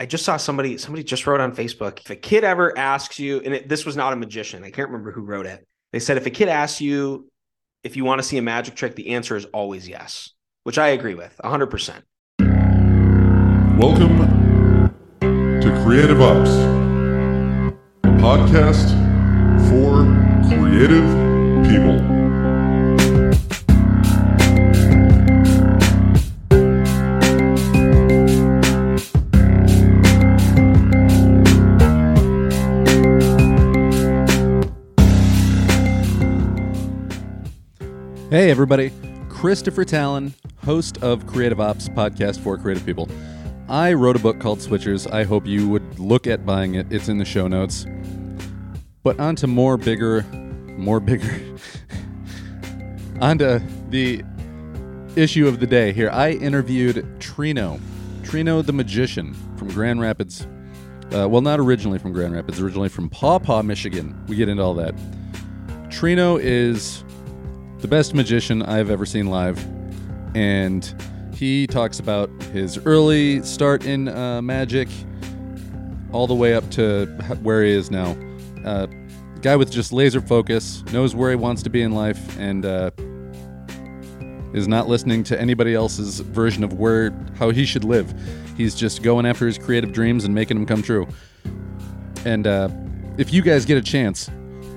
I just saw somebody just wrote on Facebook, if a kid ever asks you, and this was not a magician, I can't remember who wrote it. They said, if a kid asks you if you want to see a magic trick, the answer is always yes, which I agree with 100%. Welcome to Creative Ops, a podcast for creative people. Hey everybody, Christopher Tallon, host of Creative Ops, podcast for creative people. I wrote a book called Switchers. I hope you would look at buying it. It's in the show notes. But on to more bigger, on to the issue of the day here. I interviewed Trino the magician from Grand Rapids. Well, not originally from Grand Rapids, originally from Pawpaw, Michigan. We get into all that. Trino is the best magician I've ever seen live, and he talks about his early start in magic all the way up to where he is now. Guy with just laser focus, knows where he wants to be in life, and is not listening to anybody else's version of how he should live. He's just going after his creative dreams and making them come true. And if you guys get a chance,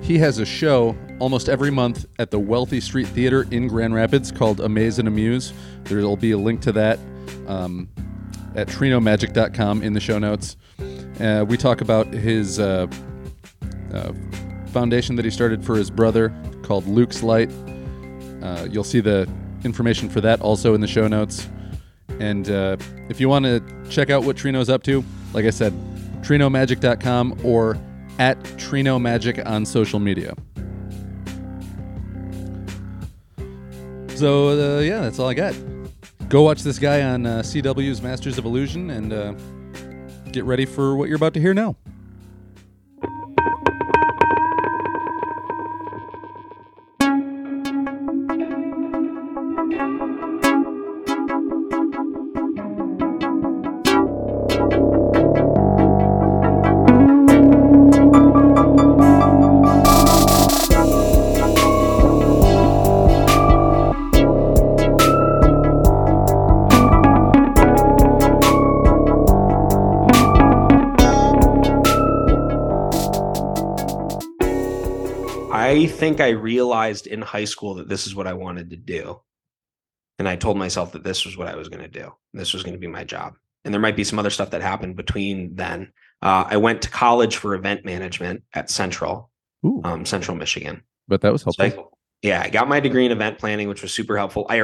he has a show almost every month at the Wealthy Street Theater in Grand Rapids called Amaze and Amuse. There will be a link to that at trinomagic.com in the show notes. We talk about his foundation that he started for his brother called Luke's Light. You'll see the information for that also in the show notes. And if you want to check out what Trino's up to, like I said, trinomagic.com or at Trino Magic on social media. So, yeah, that's all I got. Go watch this guy on CW's Masters of Illusion and get ready for what you're about to hear now. I think I realized in high school that this is what I wanted to do. And I told myself that this was what I was going to do. This was going to be my job. And there might be some other stuff that happened between then. I went to college for event management at Central Michigan. But that was helpful. I got my degree in event planning, which was super helpful. We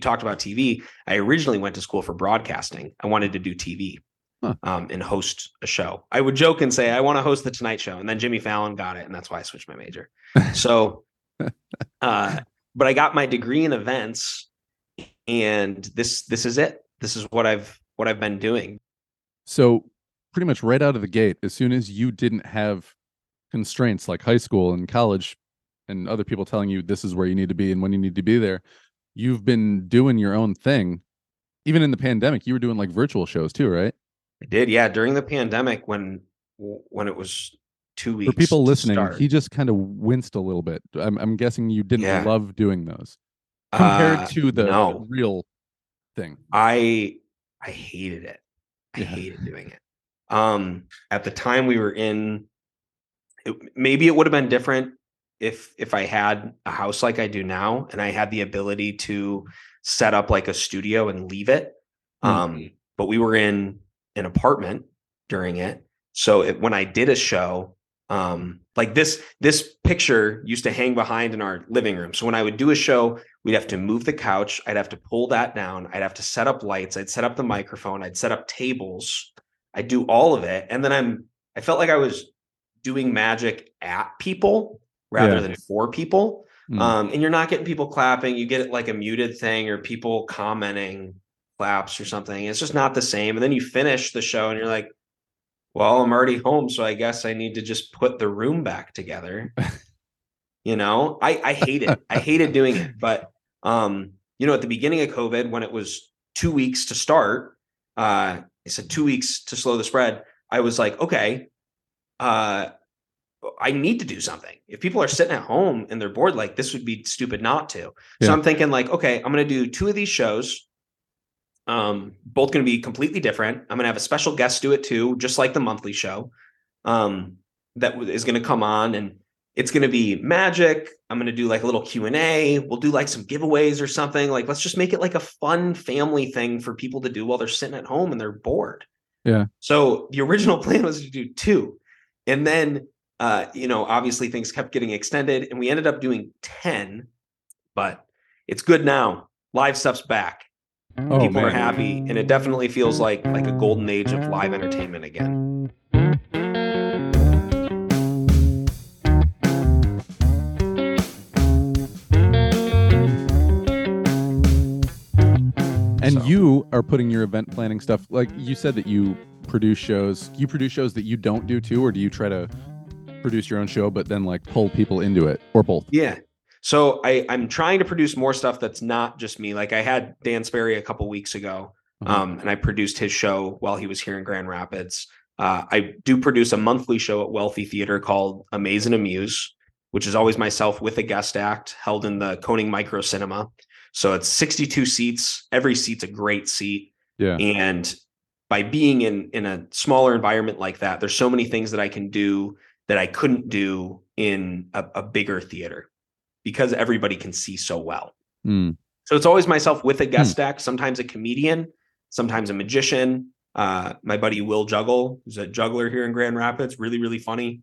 talked about TV. I originally went to school for broadcasting. I wanted to do TV. And host a show. I would joke and say, I want to host the Tonight Show. And then Jimmy Fallon got it. And that's why I switched my major. So, but I got my degree in events, and this is it. This is what I've been doing. So pretty much right out of the gate, as soon as you didn't have constraints like high school and college and other people telling you this is where you need to be and when you need to be there, you've been doing your own thing. Even in the pandemic, you were doing like virtual shows too, right? I did, yeah. During the pandemic, when it was 2 weeks. For people listening, he just kind of winced a little bit. I'm guessing you didn't love doing those compared to the real thing. I hated it. I hated doing it. At the time we were in, maybe it would have been different if I had a house like I do now and I had the ability to set up like a studio and leave it. But we were in an apartment during it. So when I did a show, like this picture used to hang behind in our living room. So when I would do a show, we'd have to move the couch. I'd have to pull that down. I'd have to set up lights. I'd set up the microphone. I'd set up tables. I'd do all of it. And then I felt like I was doing magic at people rather than for people. And you're not getting people clapping. You get it like a muted thing or people commenting laps or something. It's just not the same. And then you finish the show and you're like, well, I'm already home, so I guess I need to just put the room back together. I hate it. I hated doing it. But at the beginning of COVID, when it was 2 weeks to start, they said 2 weeks to slow the spread. I was like, okay, I need to do something. If people are sitting at home and they're bored, like, this would be stupid not to. Yeah. So I'm thinking like, okay, I'm going to do 2 of these shows. Both going to be completely different. I'm going to have a special guest do it too, just like the monthly show that is going to come on, and it's going to be magic. I'm going to do like a little Q&A. We'll do like some giveaways or something. Like, let's just make it like a fun family thing for people to do while they're sitting at home and they're bored. Yeah. So the original plan was to do 2. And then, you know, obviously things kept getting extended and we ended up doing 10, but it's good now. Live stuff's back. Oh, people are happy. And it definitely feels like a golden age of live entertainment again. And you are putting your event planning stuff, like you said that you produce shows. You produce shows that you don't do too, or do you try to produce your own show, but then like pull people into it, or both? Yeah. So I'm trying to produce more stuff that's not just me. Like, I had Dan Sperry a couple weeks ago, and I produced his show while he was here in Grand Rapids. I do produce a monthly show at Wealthy Theater called Amaze and Amuse, which is always myself with a guest act, held in the Koning Micro Cinema. So it's 62 seats. Every seat's a great seat. Yeah. And by being in a smaller environment like that, there's so many things that I can do that I couldn't do in a bigger theater, because everybody can see so well. Mm. So it's always myself with a guest act, sometimes a comedian, sometimes a magician. My buddy Will Juggle, who's a juggler here in Grand Rapids, really, really funny.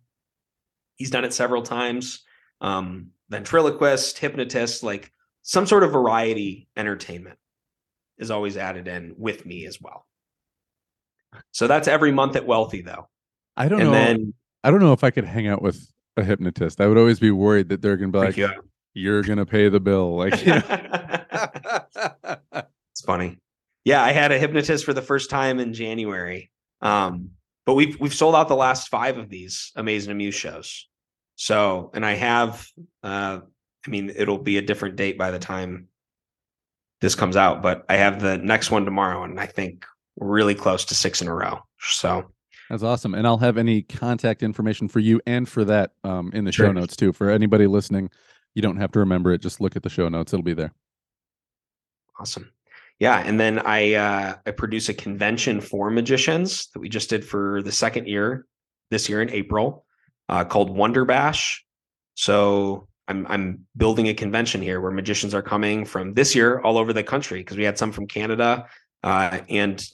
He's done it several times. Ventriloquist, hypnotist, like some sort of variety entertainment is always added in with me as well. So that's every month at Wealthy, though. I don't know if I could hang out with a hypnotist. I would always be worried that they're going to be like, you're going to pay the bill. Like, you know. It's funny. Yeah. I had a hypnotist for the first time in January. But we've sold out the last 5 of these Amazing Amuse shows. So, and I have, I mean, it'll be a different date by the time this comes out, but I have the next one tomorrow, and I think we're really close to 6 in a row. So that's awesome. And I'll have any contact information for you and for that in the show notes too. For anybody listening, you don't have to remember it. Just look at the show notes. It'll be there. Awesome. Yeah. And then I produce a convention for magicians that we just did for the 2nd year this year in April, called Wonder Bash. So I'm building a convention here where magicians are coming from this year all over the country, because we had some from Canada and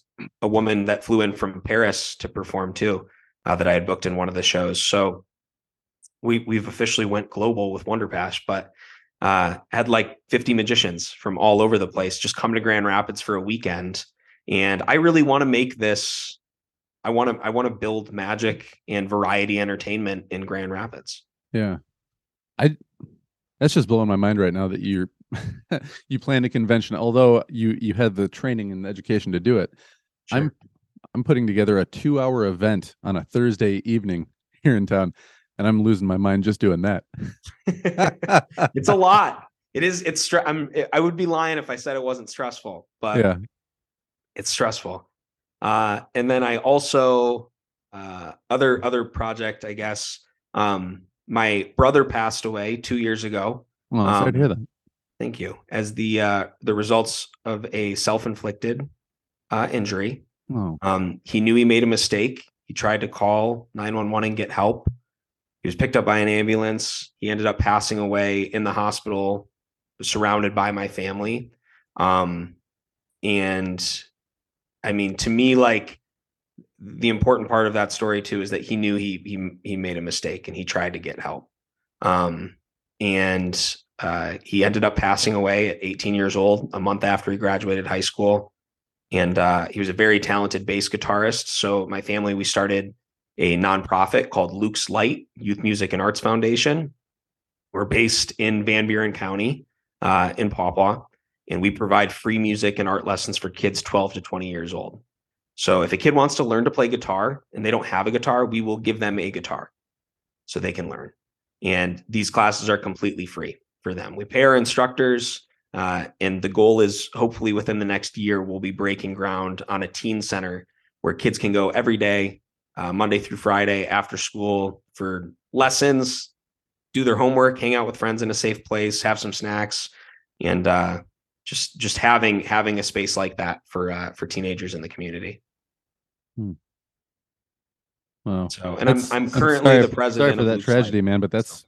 a woman that flew in from Paris to perform too, that I had booked in one of the shows. So we've officially went global with Wonder Bash, but had like 50 magicians from all over the place just come to Grand Rapids for a weekend. And I really want to make this. I want to build magic and variety entertainment in Grand Rapids. Yeah. That's just blowing my mind right now that you planned a convention, although you had the training and education to do it. Sure. I'm putting together a 2-hour event on a Thursday evening here in town, and I'm losing my mind just doing that. It's a lot. It is. I would be lying if I said it wasn't stressful, but yeah, it's stressful. And then I also other project, I guess. My brother passed away 2 years ago. Well, I'm sorry to hear that. Thank you. As the results of a self-inflicted injury. Oh. He knew he made a mistake. He tried to call 911 and get help. He was picked up by an ambulance. He ended up passing away in the hospital, surrounded by my family. And I mean, to me, like, the important part of that story too is that he knew he made a mistake and he tried to get help. He ended up passing away at 18 years old, a month after he graduated high school. And he was a very talented bass guitarist. So my family, we started a nonprofit called Luke's Light Youth Music and Arts Foundation. We're based in Van Buren County, in Pawpaw, and we provide free music and art lessons for kids 12 to 20 years old. So if a kid wants to learn to play guitar and they don't have a guitar, we will give them a guitar so they can learn. And these classes are completely free for them. We pay our instructors, and the goal is hopefully within the next year, we'll be breaking ground on a teen center where kids can go every day, Monday through Friday after school for lessons, do their homework, hang out with friends in a safe place, have some snacks, and just having a space like that for teenagers in the community. Hmm. Wow. So, and I'm currently the president. Sorry for that tragedy, man, but that's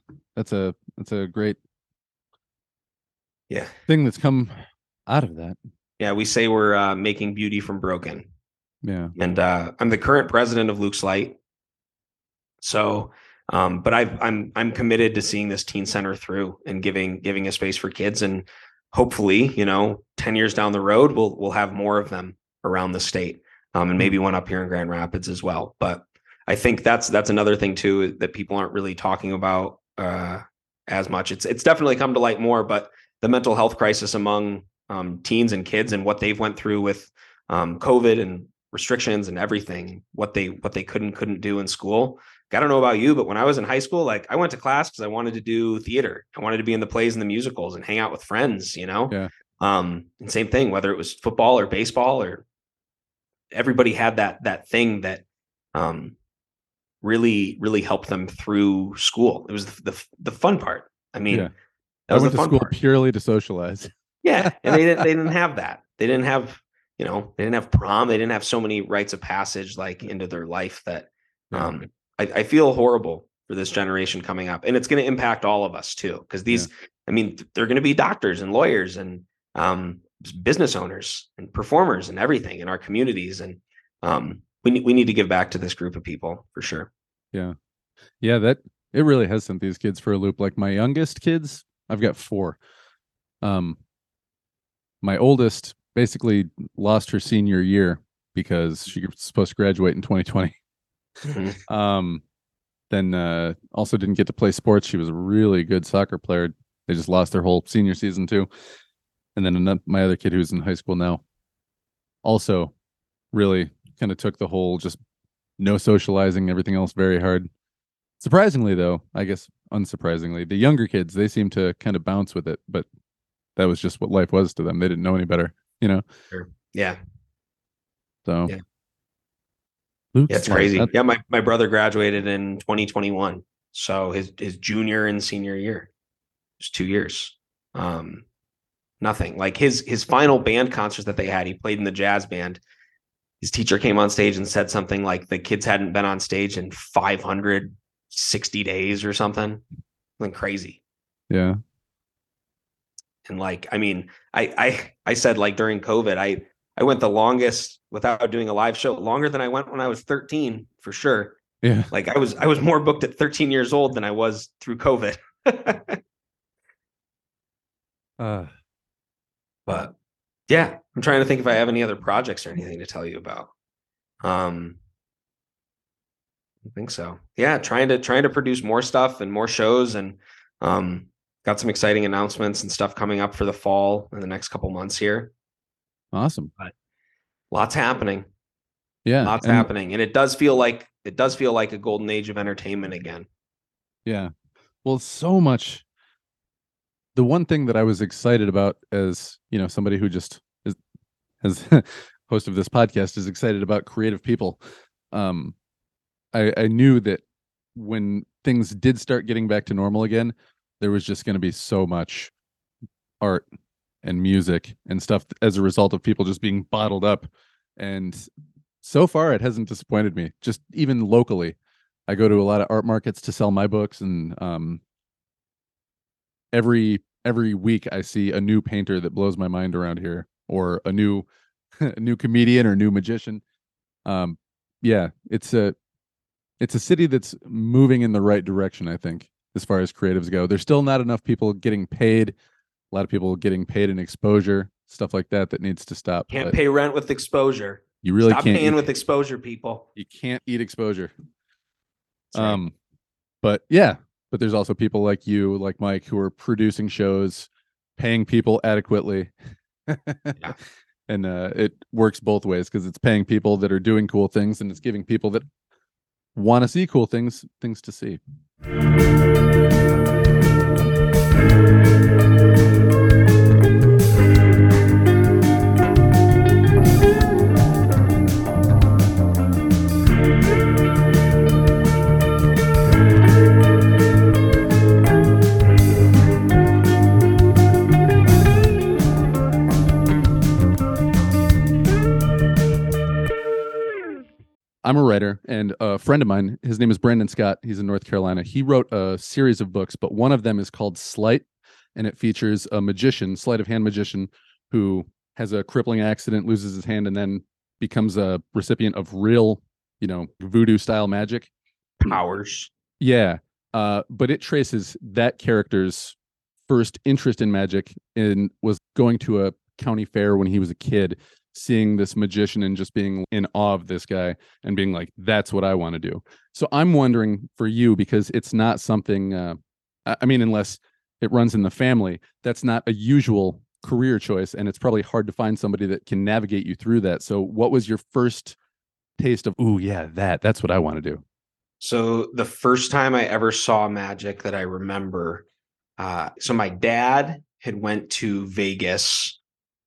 a great thing that's come out of that. Yeah, we say we're making beauty from broken. Yeah, and I'm the current president of Luke's Light. So, but I'm committed to seeing this teen center through and giving a space for kids, and hopefully, 10 years down the road, we'll have more of them around the state, and maybe one up here in Grand Rapids as well. But I think that's another thing too that people aren't really talking about as much. It's definitely come to light more, but the mental health crisis among teens and kids and what they've went through with COVID and restrictions and everything, what they couldn't do in school. I don't know about you, but when I was in high school, I went to class because I wanted to do theater. I wanted to be in the plays and the musicals and hang out with friends, Yeah. And same thing, whether it was football or baseball, or everybody had that thing that really, really helped them through school. It was the fun part. I mean, yeah. That was the fun part. Purely to socialize. Yeah. And they didn't have that. They didn't have, they didn't have prom. They didn't have so many rites of passage into their life that, I feel horrible for this generation coming up, and it's going to impact all of us too. Cause they're going to be doctors and lawyers and, business owners and performers and everything in our communities. And, we need to give back to this group of people for sure. Yeah. Yeah. That it really has sent these kids for a loop. Like my youngest kids, I've got four. My oldest basically lost her senior year because she was supposed to graduate in 2020. Mm-hmm. Then also didn't get to play sports. She was a really good soccer player. They just lost their whole senior season too. And then my other kid, who's in high school now, also really kind of took the whole just no socializing, everything else very hard. Surprisingly, though, I guess unsurprisingly, the younger kids, they seem to kind of bounce with it, but that was just what life was to them. They didn't know any better, Sure. Yeah. So. Yeah. Yeah, it's crazy. Yeah, my brother graduated in 2021, so his junior and senior year, just 2 years. Nothing. Like his final band concerts that they had, he played in the jazz band. His teacher came on stage and said something like the kids hadn't been on stage in 560 days or something. Something crazy. Yeah. And I said during COVID, I went the longest without doing a live show, longer than I went when I was 13, for sure. Yeah. I was more booked at 13 years old than I was through COVID. But yeah, I'm trying to think if I have any other projects or anything to tell you about. I think so. Yeah. Trying to produce more stuff and more shows, and got some exciting announcements and stuff coming up for the fall in the next couple months here. Awesome. But lots happening. Yeah. Lots happening. And it does feel like a golden age of entertainment again. Yeah. Well, so much. The one thing that I was excited about as, somebody who just is, as host of this podcast, is excited about creative people. I knew that when things did start getting back to normal again, there was just going to be so much art and music and stuff as a result of people just being bottled up. And so far it hasn't disappointed me, just even locally. I go to a lot of art markets to sell my books, and every week I see a new painter that blows my mind around here, or a new comedian or new magician. It's a city that's moving in the right direction, I think, as far as creatives go. There's still not enough people getting paid. A lot of people getting paid in exposure, stuff like that needs to stop. Can't pay rent with exposure. You really can't. Stop paying with exposure, people. You can't eat exposure. That's right. But there's also people like you, like Mike, who are producing shows, paying people adequately. Yeah. And it works both ways, because it's paying people that are doing cool things, and it's giving people that want to see cool things to see. I'm a writer, and a friend of mine, his name is Brandon Scott. He's in North Carolina. He wrote a series of books, but one of them is called Slight, and it features a magician, sleight of hand magician, who has a crippling accident, loses his hand, and then becomes a recipient of real, voodoo style magic powers. Yeah. But it traces that character's first interest in magic, and was going to a county fair when he was a kid, seeing this magician and just being in awe of this guy and being like, that's what I want to do. So I'm wondering for you, because it's not something, unless it runs in the family, that's not a usual career choice. And it's probably hard to find somebody that can navigate you through that. So what was your first taste of, ooh, yeah, that's what I want to do? So the first time I ever saw magic that I remember, so my dad had went to Vegas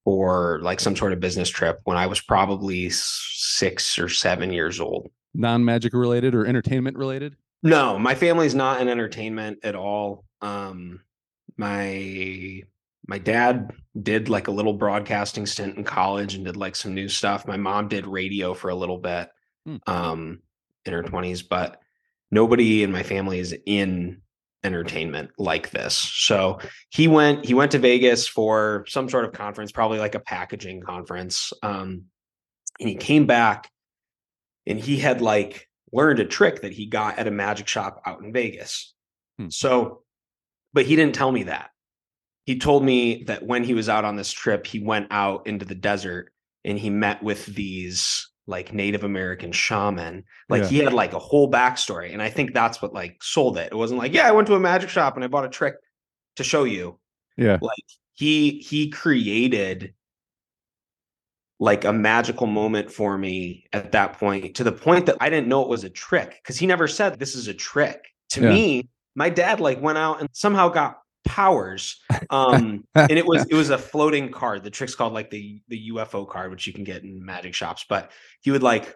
for like some sort of business trip when I was probably 6 or 7 years old. Non-magic related or entertainment related? No, my family's not in entertainment at all. My dad did like a little broadcasting stint in college and did like some news stuff. My mom did radio for a little bit in her 20s, but nobody in my family is in entertainment like this. So he went to Vegas for some sort of conference, probably like a packaging conference. And he came back and he had like learned a trick that he got at a magic shop out in Vegas. So, but he didn't tell me that. He told me that when he was out on this trip, he went out into the desert and he met with these like Native American shaman. He had like a whole backstory. And I think that's what like sold it. It wasn't like, yeah, I went to a magic shop and I bought a trick to show you. Yeah. Like he created like a magical moment for me at that point, to the point that I didn't know it was a trick, because he never said this is a trick. To me, my dad like went out and somehow got powers, and it was a floating card. The trick's called like the UFO card, which you can get in magic shops, but he would like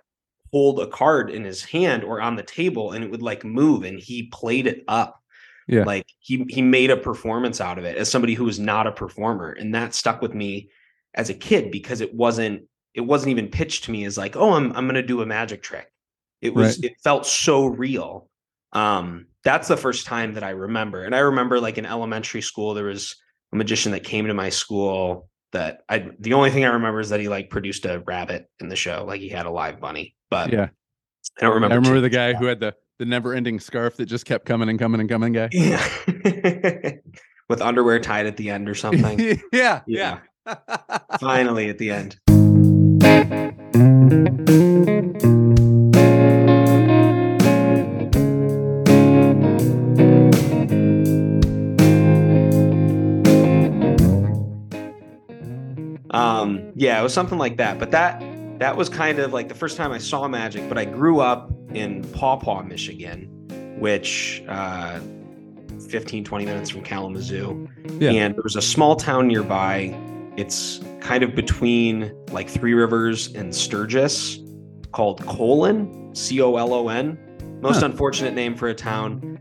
hold a card in his hand or on the table and it would like move, and he played it up. Yeah, like he made a performance out of it as somebody who was not a performer, and that stuck with me as a kid, because it wasn't even pitched to me as like, oh, I'm gonna do a magic trick. It was right. It felt so real. That's the first time that I remember. And I remember like in elementary school, there was a magician that came to my school that the only thing I remember is that he like produced a rabbit in the show. Like he had a live bunny, but yeah, I don't remember. I remember the guy who had the never ending scarf that just kept coming and coming and coming guy. Yeah. With underwear tied at the end or something. Yeah. Finally at the end. Yeah, it was something like that. But that was kind of like the first time I saw magic. But I grew up in Pawpaw, Michigan, which 15, 20 minutes from Kalamazoo. Yeah. And there was a small town nearby. It's kind of between like Three Rivers and Sturgis, called Colon, C-O-L-O-N. Most unfortunate name for a town.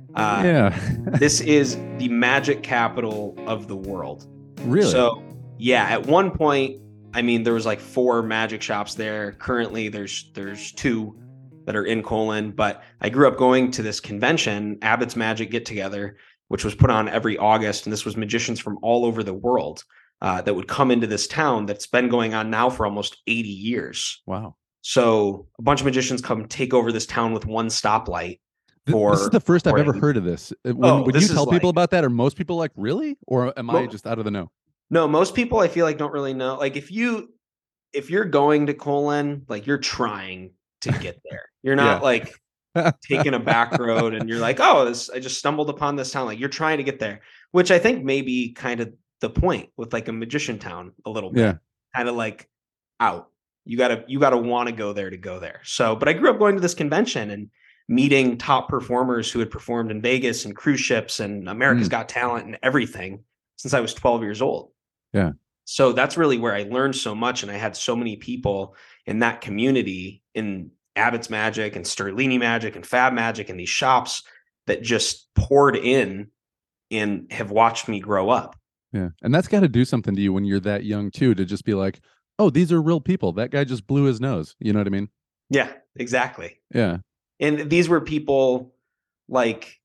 This is the magic capital of the world. Really? So, yeah, at one point, there was like 4 magic shops there. Currently, there's 2 that are in Colon, but I grew up going to this convention, Abbott's Magic Get-Together, which was put on every August. And this was magicians from all over the world that would come into this town that's been going on now for almost 80 years. Wow. So a bunch of magicians come take over this town with one stoplight. This is the first I've ever heard of this. Would you tell people about that? Are most people like, really? Or am I just out of the know? No, most people I feel like don't really know. Like if you're going to Colon, like you're trying to get there. You're not like taking a back road and you're like, oh, I just stumbled upon this town. Like you're trying to get there, which I think may be kind of the point with like a magician town a little bit. Yeah. Kind of like out. You gotta want to go there to go there. So, but I grew up going to this convention and meeting top performers who had performed in Vegas and cruise ships and America's Got Talent and everything since I was 12 years old. Yeah. So that's really where I learned so much. And I had so many people in that community, in Abbott's Magic and Sterlini Magic and Fab Magic and these shops, that just poured in and have watched me grow up. Yeah. And that's got to do something to you when you're that young too, to just be like, oh, these are real people. That guy just blew his nose. You know what I mean? Yeah. Exactly. Yeah. And these were people like,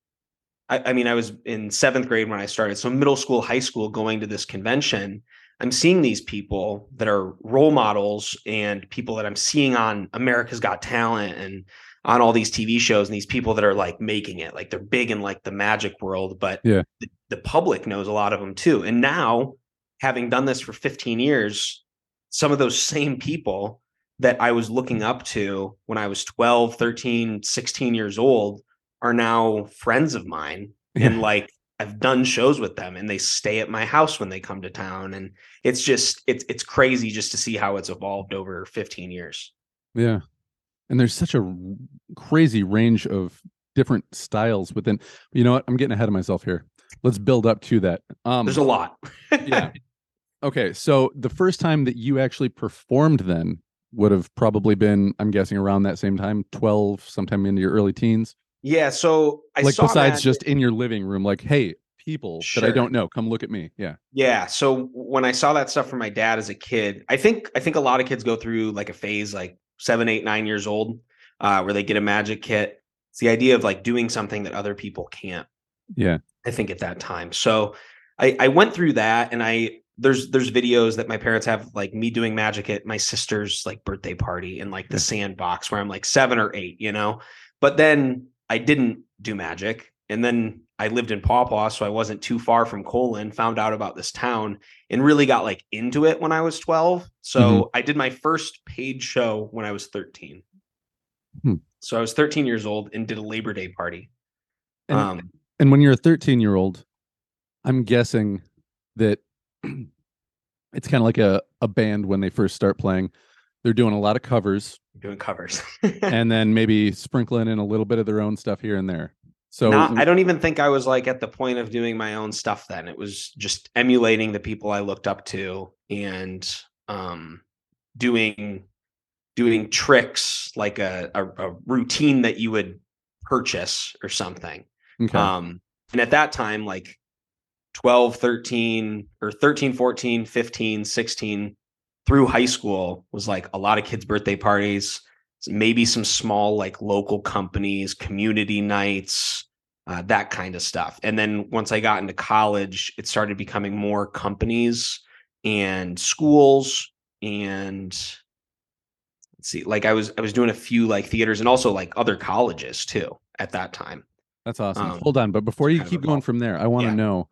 I mean, I was in seventh grade when I started. So middle school, high school, going to this convention, I'm seeing these people that are role models and people that I'm seeing on America's Got Talent and on all these TV shows, and these people that are like making it, like they're big in like the magic world, but yeah, the public knows a lot of them too. And now, having done this for 15 years, some of those same people that I was looking up to when I was 12, 13, 16 years old are now friends of mine. Yeah. And like, I've done shows with them and they stay at my house when they come to town. And it's just, it's crazy just to see how it's evolved over 15 years. Yeah. And there's such a crazy range of different styles within, you know what? I'm getting ahead of myself here. Let's build up to that. There's a lot. Yeah. Okay. So the first time that you actually performed then would have probably been, I'm guessing around that same time, 12, sometime into your early teens. Yeah, so I like saw besides that, just in your living room, like, hey, people sure. that I don't know, come look at me. Yeah. Yeah. So when I saw that stuff from my dad as a kid, I think a lot of kids go through like a phase like 7, 8, 9 years old, where they get a magic kit. It's the idea of like doing something that other people can't. Yeah. I think at that time. So I went through that, and there's videos that my parents have like me doing magic at my sister's like birthday party in like the sandbox where I'm like 7 or 8, you know. But then I didn't do magic. And then I lived in Pawpaw, so I wasn't too far from Colon, found out about this town and really got like into it when I was 12. So I did my first paid show when I was 13. Hmm. So I was 13 years old and did a Labor Day party. And when you're a 13-year-old, I'm guessing that it's kind of like a band when they first start playing. They're doing a lot of covers. Doing covers. And then maybe sprinkling in a little bit of their own stuff here and there. So I don't even think I was like at the point of doing my own stuff then. It was just emulating the people I looked up to and doing tricks like a routine that you would purchase or something. Okay. And at that time, like 12, 13 or 13, 14, 15, 16 through high school was like a lot of kids' birthday parties, maybe some small like local companies, community nights, that kind of stuff. And then once I got into college, it started becoming more companies and schools. And let's see, like I was doing a few like theaters and also like other colleges too at that time. That's awesome. Hold on. But before you keep going from there, I want to know.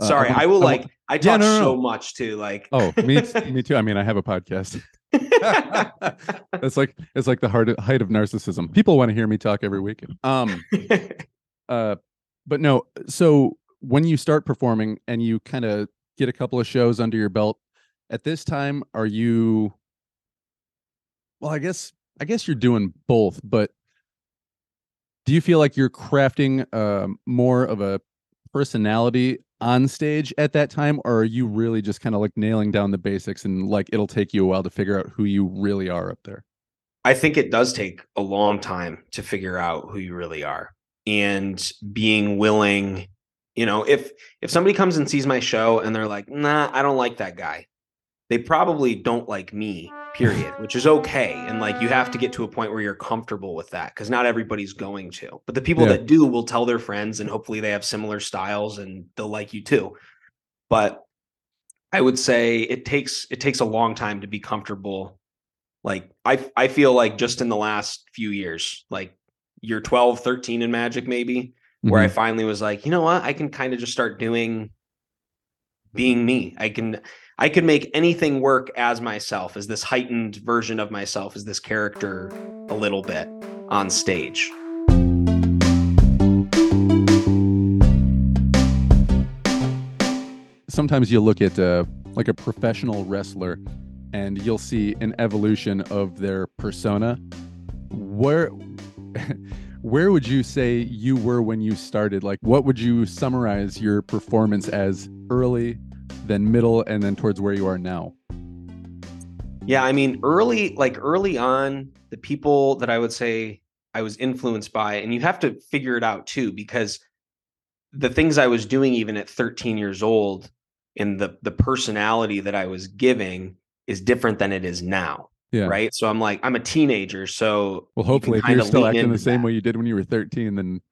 Sorry, I will like I talk so much too. Like oh, me too. I mean, I have a podcast. it's like the height of narcissism. People want to hear me talk every week. But no. So when you start performing and you kind of get a couple of shows under your belt, at this time, are you? Well, I guess you're doing both. But do you feel like you're crafting more of a personality on stage at that time, or are you really just kind of like nailing down the basics and like it'll take you a while to figure out who you really are up there? I think it does take a long time to figure out who you really are, and being willing, you know, if somebody comes and sees my show and they're like, nah, I don't like that guy, they probably don't like me, period, which is okay. And like, you have to get to a point where you're comfortable with that, because not everybody's going to, but the people that do will tell their friends, and hopefully they have similar styles and they'll like you too. But I would say it takes a long time to be comfortable. Like I feel like just in the last few years, like you're 12, 13 in magic, maybe where I finally was like, you know what? I can kind of just start being me. I could make anything work as myself, as this heightened version of myself, as this character a little bit on stage. Sometimes you look at like a professional wrestler and you'll see an evolution of their persona. Where would you say you were when you started? Like, what would you summarize your performance as early, then middle, and then towards where you are now? Yeah, I mean, early on, the people that I would say I was influenced by, and you have to figure it out too, because the things I was doing even at 13 years old and the personality that I was giving is different than it is now. Yeah. Right. So I'm like, I'm a teenager. So well, hopefully if you're still acting the same way you did when you were 13, then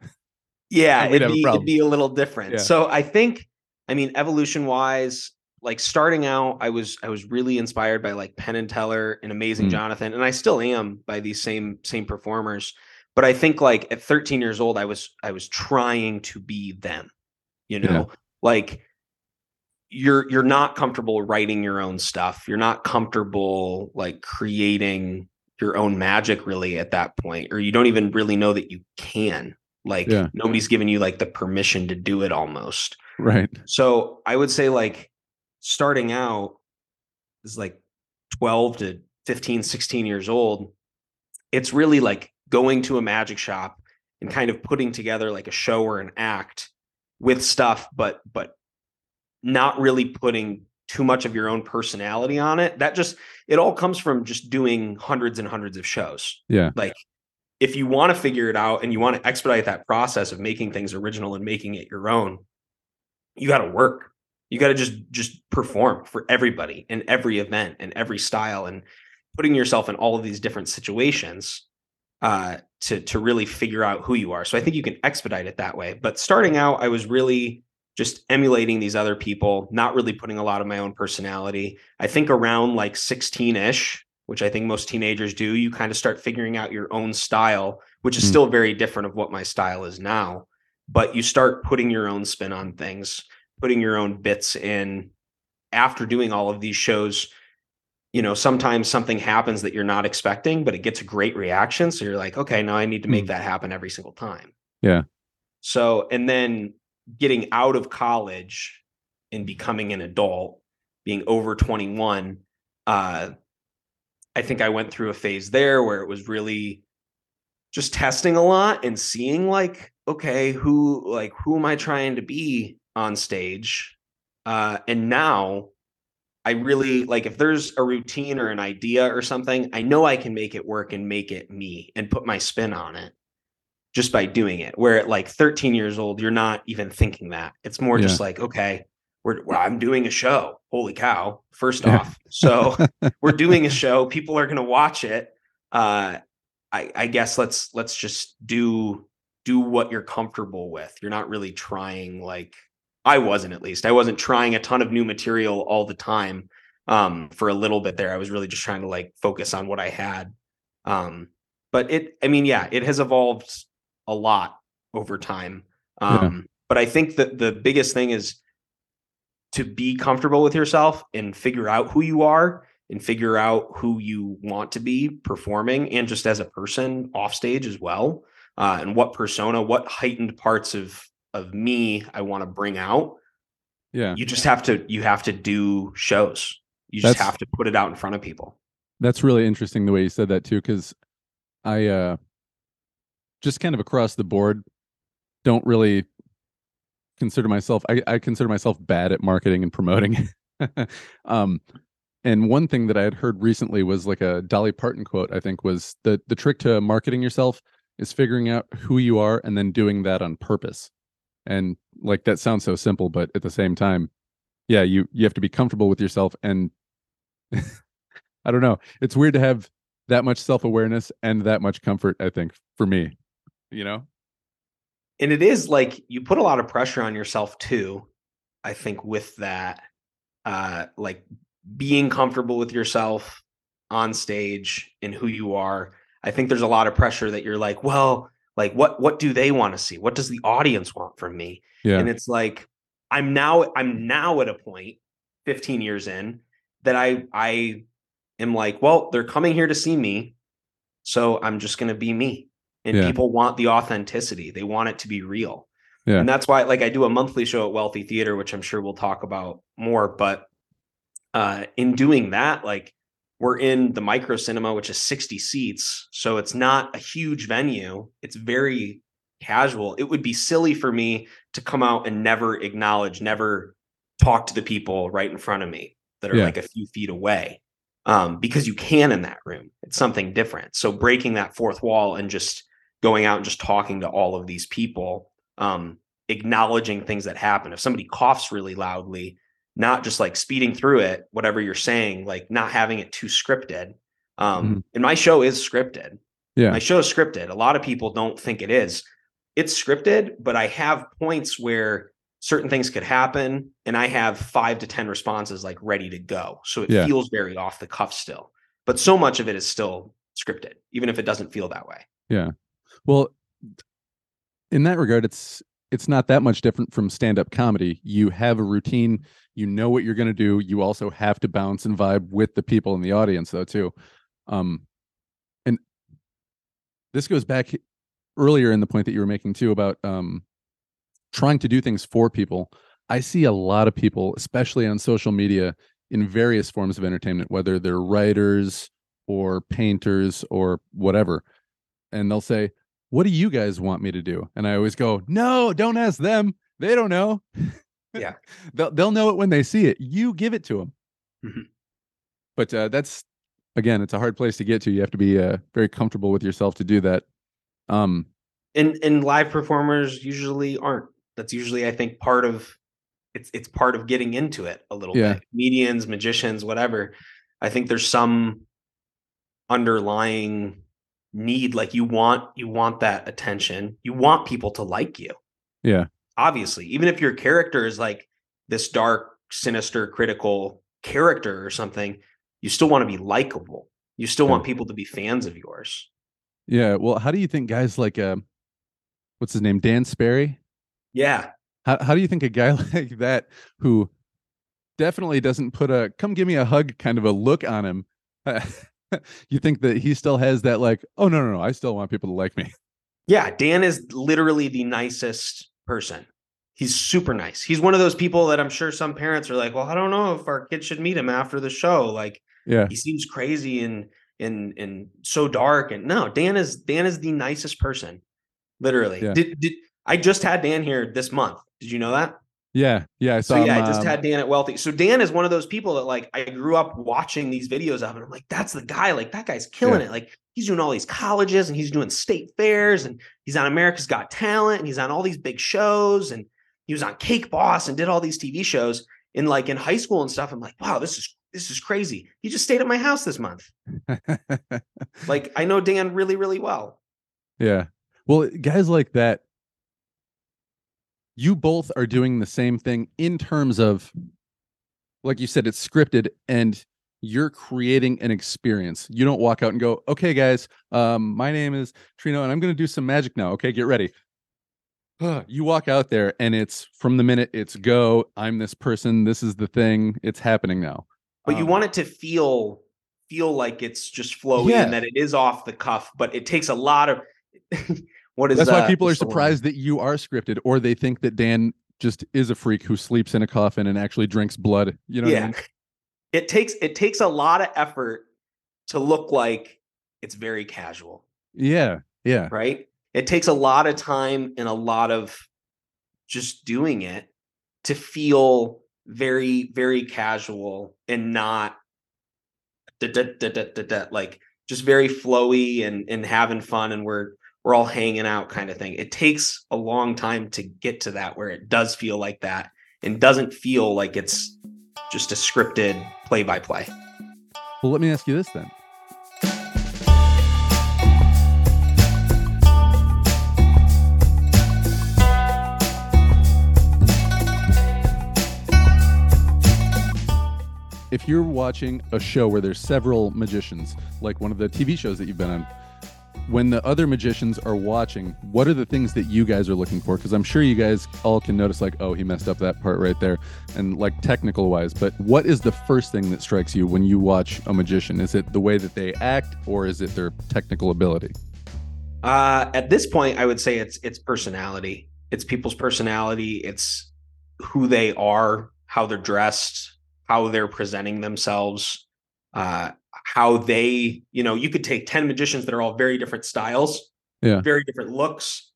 yeah, it'd be a little different. Yeah. So I think, I mean, evolution wise, like starting out, I was really inspired by like Penn and Teller and Amazing Jonathan. And I still am by these same performers. But I think like at 13 years old, I was trying to be them, you know, like you're not comfortable writing your own stuff. You're not comfortable like creating your own magic really at that point, or you don't even really know that you can, like nobody's giving you like the permission to do it almost. Right. So I would say like starting out is like 12 to 15, 16 years old. It's really like going to a magic shop and kind of putting together like a show or an act with stuff, but not really putting too much of your own personality on it. That just, it all comes from just doing hundreds and hundreds of shows. Yeah. Like if you want to figure it out and you want to expedite that process of making things original and making it your own, you got to work. You got to just perform for everybody and every event and every style and putting yourself in all of these different situations to really figure out who you are. So I think you can expedite it that way. But starting out, I was really just emulating these other people, not really putting a lot of my own personality. I think around like 16-ish, which I think most teenagers do, you kind of start figuring out your own style, which is still very different of what my style is now. But you start putting your own spin on things, putting your own bits in. After doing all of these shows, you know, sometimes something happens that you're not expecting, but it gets a great reaction. So you're like, okay, now I need to make that happen every single time. Yeah. So, and then getting out of college and becoming an adult, being over 21, I think I went through a phase there where it was really just testing a lot and seeing like, okay, who am I trying to be on stage? And now I really like if there's a routine or an idea or something, I know I can make it work and make it me and put my spin on it just by doing it. Where at like 13 years old, you're not even thinking that. It's more just like, okay, I'm doing a show. Holy cow. First off. So we're doing a show. People are going to watch it. I guess let's just do what you're comfortable with. You're not really trying like, I wasn't, at least I wasn't trying a ton of new material all the time. For a little bit there, I was really just trying to like focus on what I had. But it has evolved a lot over time. But I think that the biggest thing is to be comfortable with yourself and figure out who you are and figure out who you want to be performing and just as a person off stage as well. And what persona, what heightened parts of me I want to bring out. Yeah. You have to do shows. You have to put it out in front of people. That's really interesting the way you said that too, because I just kind of across the board don't really consider myself, I consider myself bad at marketing and promoting. And one thing that I had heard recently was like a Dolly Parton quote, I think, was the trick to marketing yourself is figuring out who you are and then doing that on purpose. And like that sounds so simple, but at the same time, yeah, you have to be comfortable with yourself. And I don't know, it's weird to have that much self-awareness and that much comfort, I think, for me, you know? And it is like you put a lot of pressure on yourself too, I think, with that, like being comfortable with yourself on stage and who you are. I think there's a lot of pressure that you're like, well, like what do they want to see? What does the audience want from me? Yeah. And it's like, I'm now at a point 15 years in that I am like, well, they're coming here to see me. So I'm just going to be me. And people want the authenticity. They want it to be real. Yeah. And that's why, like, I do a monthly show at Wealthy Theater, which I'm sure we'll talk about more. But in doing that, like, we're in the Micro Cinema, which is 60 seats. So it's not a huge venue. It's very casual. It would be silly for me to come out and never acknowledge, never talk to the people right in front of me that are like a few feet away. Because you can in that room. It's something different. So breaking that fourth wall and just going out and just talking to all of these people, acknowledging things that happen. If somebody coughs really loudly, not just like speeding through it, whatever you're saying, like not having it too scripted, And my show is scripted. Yeah, my show is scripted. A lot of people don't think it is. It's scripted, but I have points where certain things could happen, and I have 5 to 10 responses like ready to go. So it feels very off the cuff still, but so much of it is still scripted, even if it doesn't feel that way. Yeah. Well, in that regard, it's not that much different from stand-up comedy. You have a routine, you know what you're going to do. You also have to bounce and vibe with the people in the audience though, too. And this goes back earlier in the point that you were making too, about, trying to do things for people. I see a lot of people, especially on social media, in various forms of entertainment, whether they're writers or painters or whatever. And they'll say, what do you guys want me to do? And I always go, no, don't ask them. They don't know. Yeah. They'll know it when they see it. You give it to them. Mm-hmm. But that's, again, it's a hard place to get to. You have to be very comfortable with yourself to do that. And live performers usually aren't. That's usually, I think, part of it's part of getting into it a little bit. Comedians, magicians, whatever. I think there's some underlying need. Like you want that attention. You want people to like you. Yeah. Obviously, even if your character is like this dark, sinister, critical character or something, you still want to be likable. You still want people to be fans of yours. Yeah. Well, how do you think guys like what's his name? Dan Sperry? Yeah. How do you think a guy like that, who definitely doesn't put a come give me a hug kind of a look on him, you think that he still has that like, oh, no, I still want people to like me? Yeah, Dan is literally the nicest person. He's super nice. He's one of those people that I'm sure some parents are like, well, I don't know if our kids should meet him after the show. Like, yeah, he seems crazy and so dark. And no, Dan is the nicest person, literally. Yeah. I just had Dan here this month. Did you know that? Yeah. Yeah. I saw him, I just had Dan at Wealthy. So Dan is one of those people that like I grew up watching these videos of, and I'm like, that's the guy, like that guy's killing it. Like he's doing all these colleges and he's doing state fairs and he's on America's Got Talent and he's on all these big shows and he was on Cake Boss and did all these TV shows and like in high school and stuff. I'm like, wow, this is crazy. He just stayed at my house this month. Like I know Dan really, really well. Yeah. Well, guys like that, you both are doing the same thing in terms of, like you said, it's scripted and you're creating an experience. You don't walk out and go, okay, guys, my name is Trino and I'm going to do some magic now. Okay, get ready. You walk out there and it's from the minute it's go, I'm this person, this is the thing, it's happening now. But you want it to feel like it's just flowing and that it is off the cuff, but it takes a lot of... That's why people are surprised that you are scripted, or they think that Dan just is a freak who sleeps in a coffin and actually drinks blood. You know what I mean? It takes a lot of effort to look like it's very casual. Yeah. Yeah. Right. It takes a lot of time and a lot of just doing it to feel very, very casual and not like just very flowy and having fun. And we're all hanging out kind of thing. It takes a long time to get to that where it does feel like that and doesn't feel like it's just a scripted play-by-play. Well, let me ask you this then. If you're watching a show where there's several magicians, like one of the TV shows that you've been on, when the other magicians are watching, what are the things that you guys are looking for? Because I'm sure you guys all can notice like, oh, he messed up that part right there, and like technical wise, but what is the first thing that strikes you when you watch a magician? Is it the way that they act, or is it their technical ability? At this point, I would say it's personality. It's people's personality. It's who they are, how they're dressed, how they're presenting themselves, how they, you know, you could take 10 magicians that are all very different styles, very different looks,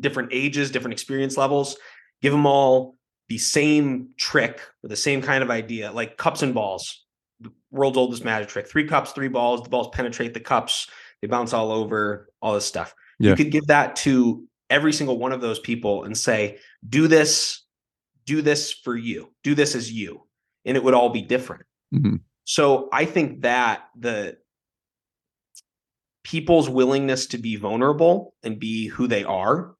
different ages, different experience levels, give them all the same trick or the same kind of idea, like cups and balls, the world's oldest magic trick, 3 cups, 3 balls, the balls penetrate the cups, they bounce all over, all this stuff. You could give that to every single one of those people and say, do this for you, do this as you. And it would all be different. Mm-hmm. So I think that the people's willingness to be vulnerable and be who they are,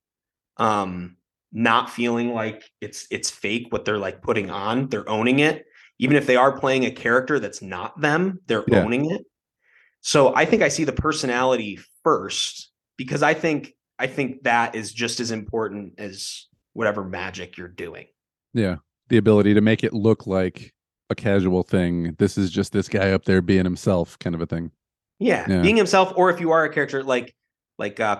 not feeling like it's fake what they're like putting on. They're owning it. Even if they are playing a character that's not them, they're owning it. So I think I see the personality first, because I think that is just as important as whatever magic you're doing. Yeah. The ability to make it look like a casual thing. This is just this guy up there being himself, kind of a thing. Yeah. Being himself. Or if you are a character like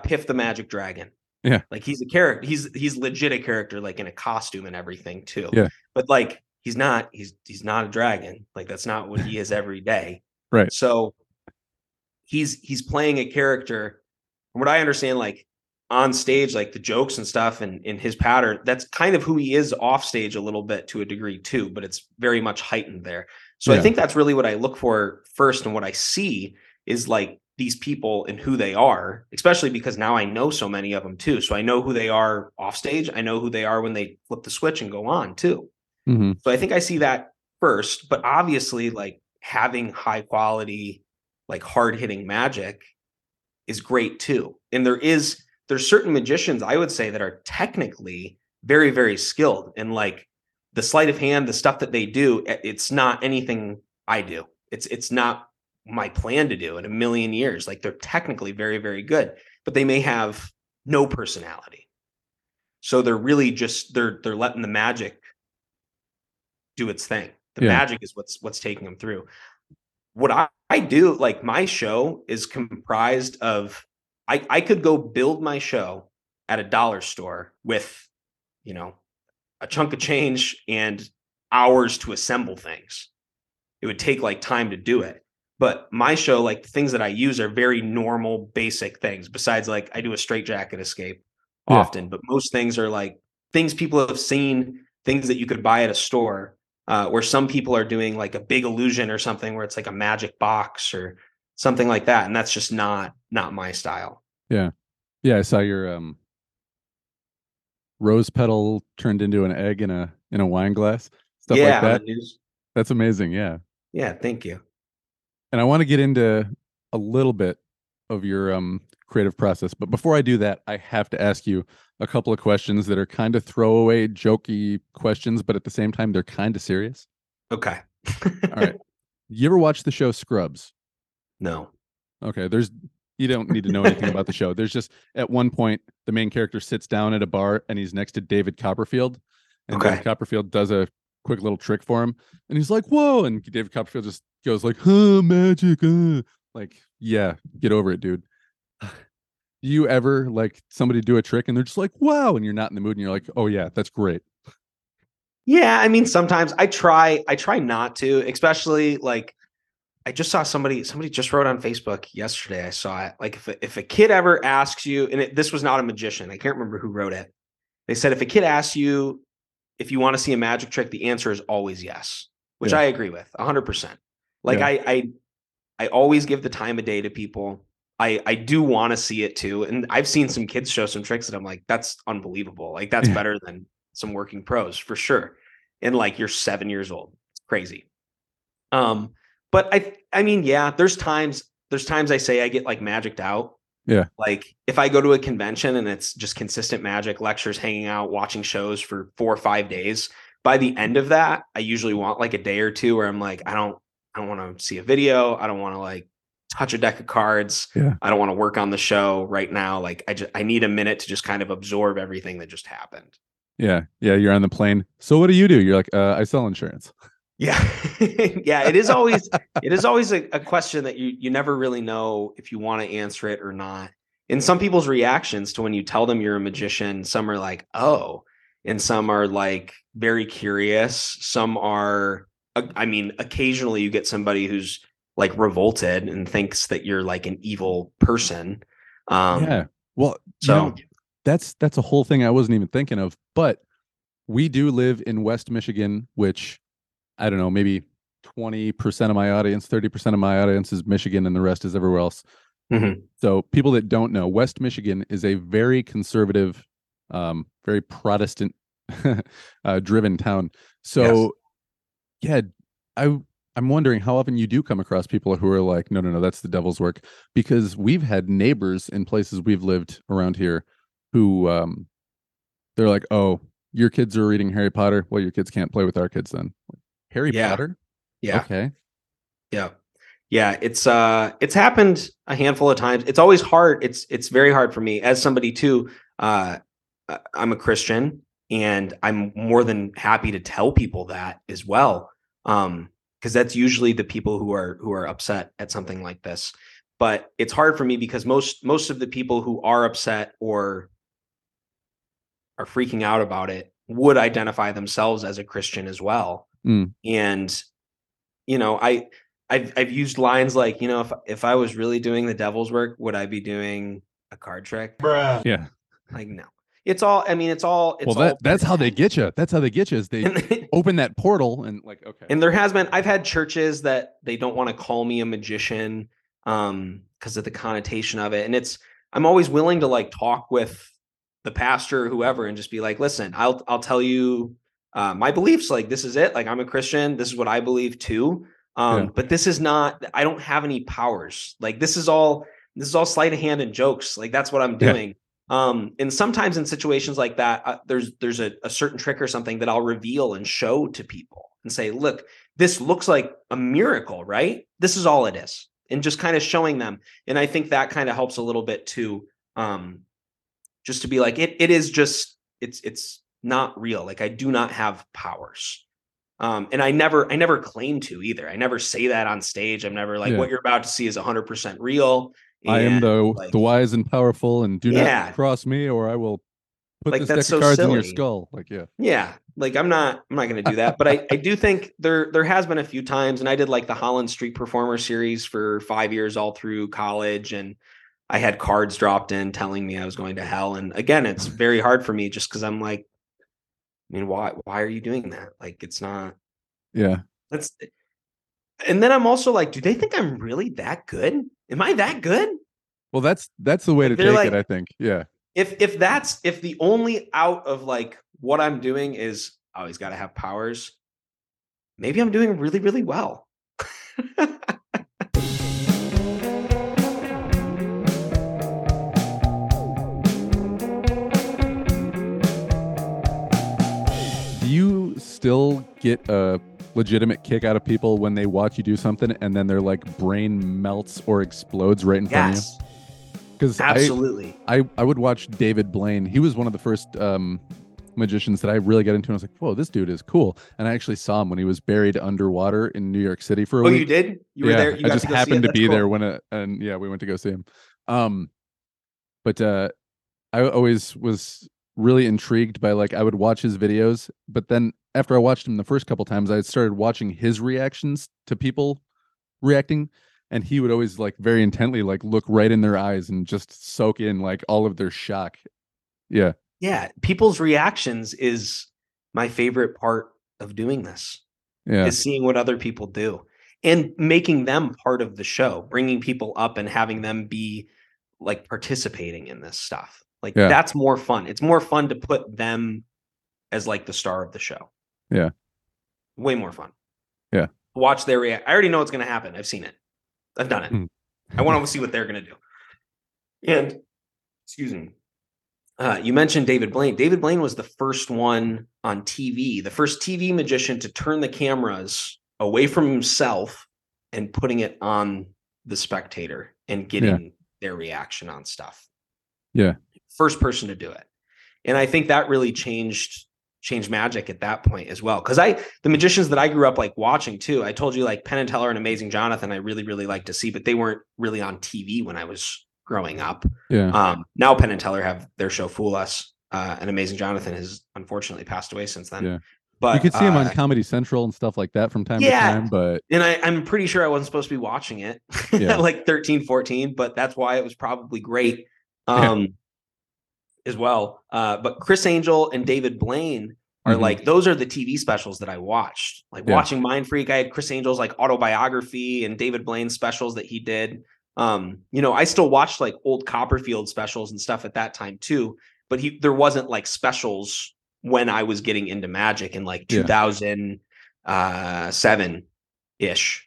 Piff the Magic Dragon. Yeah. Like he's a character. He's legit a character, like in a costume and everything too. Yeah. But like, he's not a dragon. Like that's not what he is every day. Right. So he's playing a character. From what I understand, like on stage, like the jokes and stuff and in his pattern, that's kind of who he is off stage a little bit to a degree too, but it's very much heightened there. So I think that's really what I look for first. And what I see is like these people and who they are, especially because now I know so many of them too. So I know who they are off stage. I know who they are when they flip the switch and go on too. Mm-hmm. So I think I see that first, but obviously like having high quality, like hard hitting magic is great too. And there's certain magicians I would say that are technically very, very skilled, and like the sleight of hand, the stuff that they do, it's not anything I do. It's not my plan to do in a million years. Like they're technically very, very good, but they may have no personality. So they're really just, they're letting the magic do its thing. The magic is what's taking them through. What I do, like my show is comprised of, I could go build my show at a dollar store with, you know, a chunk of change and hours to assemble things. It would take like time to do it. But my show, like the things that I use are very normal, basic things. Besides, like I do a straitjacket escape often, but most things are like things people have seen, things that you could buy at a store, where some people are doing like a big illusion or something where it's like a magic box or something like that, and that's just not my style. I saw your rose petal turned into an egg in a wine glass, stuff like that. That's amazing. Thank you. And I want to get into a little bit of your creative process, but before I do that, I have to ask you a couple of questions that are kind of throwaway, jokey questions, but at the same time they're kind of serious. Okay. All right, you ever watch the show Scrubs? No. Okay. You don't need to know anything about the show. There's just at one point the main character sits down at a bar and he's next to David Copperfield, and David Copperfield does a quick little trick for him, and he's like, "Whoa!" And David Copperfield just goes like, "Huh, magic." Like, yeah, get over it, dude. Do you ever like somebody do a trick and they're just like, "Wow," and you're not in the mood, and you're like, "Oh yeah, that's great." Yeah, I mean, sometimes I try not to, especially like. I just saw somebody just wrote on Facebook yesterday. I saw it. Like if a kid ever asks you, and this was not a magician, I can't remember who wrote it. They said, if a kid asks you if you want to see a magic trick, the answer is always yes, which I agree with 100%. Like I always give the time of day to people. I do want to see it too. And I've seen some kids show some tricks that I'm like, that's unbelievable. Like that's better than some working pros for sure. And like, you're 7 years old. It's crazy. But I mean, yeah, there's times I say I get like magicked out. Yeah. Like if I go to a convention and it's just consistent magic, lectures, hanging out, watching shows for 4 or 5 days, by the end of that, I usually want like a day or two where I'm like, I don't want to see a video. I don't want to like touch a deck of cards. Yeah. I don't want to work on the show right now. Like I need a minute to just kind of absorb everything that just happened. Yeah. Yeah. You're on the plane. So what do? You're like, I sell insurance. Yeah. Yeah. It is always a question that you never really know if you want to answer it or not. And some people's reactions to when you tell them you're a magician, some are like, oh, and some are like very curious. Some are, I mean, occasionally you get somebody who's like revolted and thinks that you're like an evil person. Well, so you know, that's a whole thing I wasn't even thinking of, but we do live in West Michigan, which I don't know, maybe 20% of my audience, 30% of my audience is Michigan and the rest is everywhere else. Mm-hmm. So people that don't know, West Michigan is a very conservative, very Protestant driven town. So yeah, I I'm wondering how often you do come across people who are like, no, no, no, that's the devil's work, because we've had neighbors in places we've lived around here who they're like, oh, your kids are reading Harry Potter. Well, your kids can't play with our kids then. Harry Potter? Yeah. Okay. Yeah. Yeah. It's happened a handful of times. It's always hard. It's very hard for me as somebody too. I'm a Christian and I'm more than happy to tell people that as well. Because that's usually the people who are upset at something like this. But it's hard for me because most of the people who are upset or are freaking out about it would identify themselves as a Christian as well. Mm. And, you know, I've used lines like, you know, if I was really doing the devil's work, would I be doing a card trick? Bruh. Yeah. Like, no. It's all, I mean, it's all. It's well, that's how they get you. That's how they get you, is they open that portal and like, okay. And there has been, I've had churches that they don't want to call me a magician because of the connotation of it. And it's, I'm always willing to like talk with the pastor or whoever and just be like, listen, I'll tell you my beliefs. Like, this is it. Like, I'm a Christian. This is what I believe too. But this is not, I don't have any powers. Like, this is all sleight of hand and jokes. Like, that's what I'm doing. Yeah. And sometimes in situations like that, there's a certain trick or something that I'll reveal and show to people and say, look, this looks like a miracle, right? This is all it is. And just kind of showing them. And I think that kind of helps a little bit too. Just to be like, it is just, it's not real. Like, I do not have powers. And I never claim to either. I never say that on stage. I'm never like, what you're about to see is 100% real. And I am the wise and powerful, and do not cross me, or I will put like, this deck of cards in your skull. Like, yeah. Like, I'm not going to do that. But I do think there has been a few times, and I did like the Holland Street Performer series for 5 years, all through college, and I had cards dropped in telling me I was going to hell. And again, it's very hard for me just because I'm like, I mean, why are you doing that? Like, it's not. Yeah. That's. And then I'm also like, do they think I'm really that good? Am I that good? Well, that's the way to take it, I think. Yeah. If the only out of like what I'm doing is always got to have powers, maybe I'm doing really, really well. Do you still get a legitimate kick out of people when they watch you do something and then their like brain melts or explodes right in front of you? Because absolutely, I would watch David Blaine. He was one of the first magicians that I really got into, and I was like, whoa, this dude is cool. And I actually saw him when he was buried underwater in New York City for a week. Oh, you did? You were there? You I just happened to be cool. There when we went to go see him. But I always was really intrigued by, like, I would watch his videos, but then after I watched him the first couple times, I had started watching his reactions to people reacting, and he would always like very intently like look right in their eyes and just soak in like all of their shock. Yeah. Yeah. People's reactions is my favorite part of doing this. Yeah. Is seeing what other people do and making them part of the show, bringing people up and having them be like participating in this stuff. Like, that's more fun. It's more fun to put them as like the star of the show. Yeah. Way more fun. Yeah. Watch their react. I already know what's going to happen. I've seen it. I've done it. I want to see what they're going to do. And excuse me. You mentioned David Blaine. David Blaine was the first one on TV, the first TV magician to turn the cameras away from himself and putting it on the spectator and getting their reaction on stuff. Yeah. First person to do it. And I think that really changed magic at that point as well. Cause the magicians that I grew up like watching too, I told you like Penn and Teller and Amazing Jonathan, I really, really liked to see, but they weren't really on TV when I was growing up. Yeah. Now Penn and Teller have their show Fool Us, and Amazing Jonathan has unfortunately passed away since then. Yeah. But you could see him on Comedy Central and stuff like that from time to time. But and I'm pretty sure I wasn't supposed to be watching it at like 13, 14, but that's why it was probably great. As well. But Chris Angel and David Blaine are like, those are the TV specials that I watched, like watching Mind Freak. I had Chris Angel's like autobiography and David Blaine's specials that he did. You know, I still watched like old Copperfield specials and stuff at that time too, but there wasn't like specials when I was getting into magic in like 2007, ish.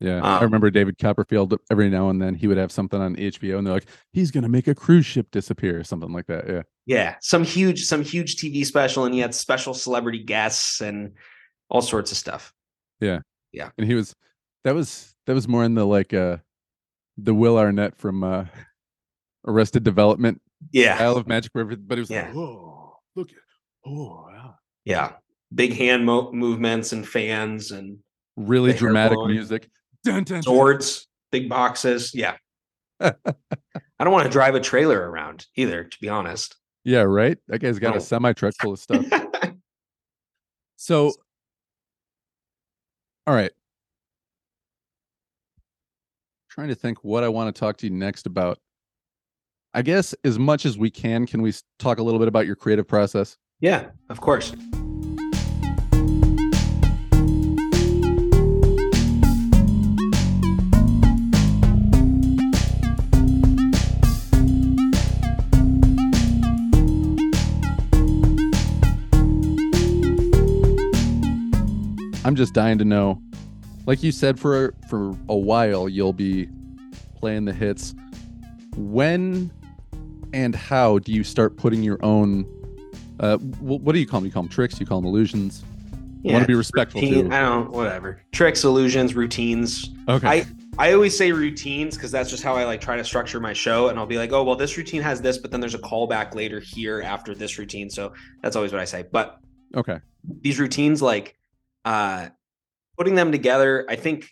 Yeah, I remember David Copperfield, every now and then he would have something on HBO and they're like, he's going to make a cruise ship disappear or something like that. Yeah. Yeah. Some huge TV special, and he had special celebrity guests and all sorts of stuff. Yeah. Yeah. And he was, that was more in the, like, the Will Arnett from Arrested Development. Yeah. Style of Magic River, but it was like, oh, look at, oh, wow. Yeah. Big hand movements and fans and really dramatic music. Dun, dun, dun. Swords, big boxes. Yeah. I don't want to drive a trailer around either, to be honest. Yeah, right? That guy's got a semi-truck full of stuff. So, all right. Trying to think what I want to talk to you next about. I guess as much as we can we talk a little bit about your creative process? Yeah, of course. I'm just dying to know, like you said, for a while you'll be playing the hits. When and how do you start putting your own, what do you call them? You call them tricks? You call them illusions? Yeah, I want to be respectful to. I don't, whatever. Tricks, illusions, routines. Okay. I always say routines because that's just how I, like, try to structure my show, and I'll be like, oh, well, this routine has this, but then there's a callback later here after this routine. So that's always what I say. But okay, these routines, like, putting them together, I think,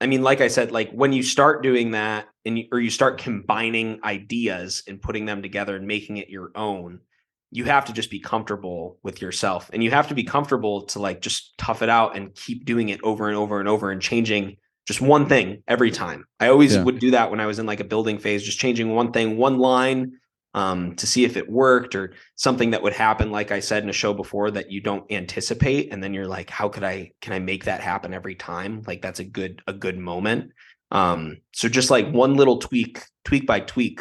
I mean, like I said, like, when you start doing that and you start combining ideas and putting them together and making it your own, you have to just be comfortable with yourself, and you have to be comfortable to, like, just tough it out and keep doing it over and over and over and changing just one thing every time. I always would do that when I was in, like, a building phase, just changing one thing, one line, to see if it worked, or something that would happen, like I said in a show before, that you don't anticipate. And then you're like, how could can I make that happen every time? Like, that's a good moment. So just, like, one little tweak by tweak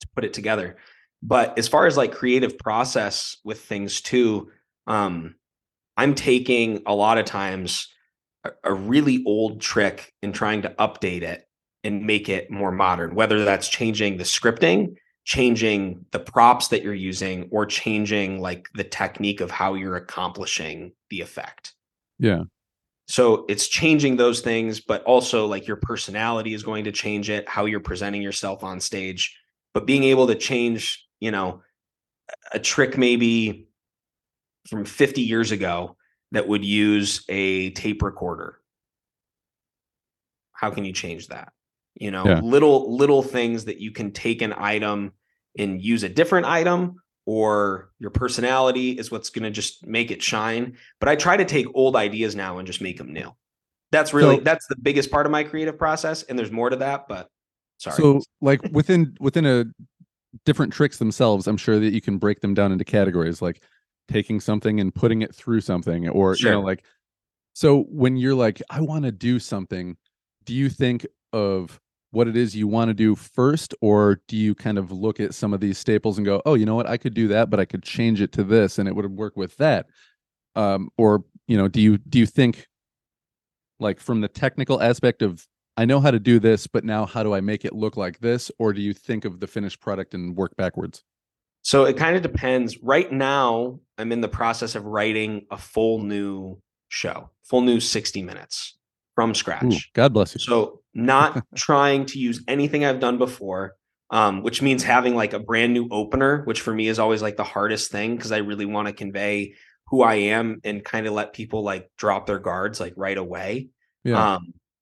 to put it together. But as far as, like, creative process with things too, I'm taking a lot of times a really old trick and trying to update it and make it more modern, whether that's changing the scripting, changing the props that you're using, or changing, like, the technique of how you're accomplishing the effect. Yeah. So it's changing those things, but also, like, your personality is going to change it, how you're presenting yourself on stage. But being able to change, you know, a trick maybe from 50 years ago that would use a tape recorder, how can you change that? You know, little things that you can take an item and use a different item, or your personality is what's going to just make it shine. But I try to take old ideas now and just make them new. That's really, that's the biggest part of my creative process. And there's more to that, but sorry. So, like, within a different tricks themselves, I'm sure that you can break them down into categories, like taking something and putting it through something, or, you know, like, so when you're like, I want to do something, do you think of what it is you want to do first, or do you kind of look at some of these staples and go, oh, you know what, I could do that, but I could change it to this and it would work with that? Or, you know, do you think, like, from the technical aspect of, I know how to do this, but now how do I make it look like this? Or do you think of the finished product and work backwards? So it kind of depends. Right now, I'm in the process of writing a full new show, full new 60 minutes from scratch. Ooh, God bless you. So not trying to use anything I've done before, which means having, like, a brand new opener, which for me is always, like, the hardest thing, because I really want to convey who I am and kind of let people, like, drop their guards, like, right away. Yeah.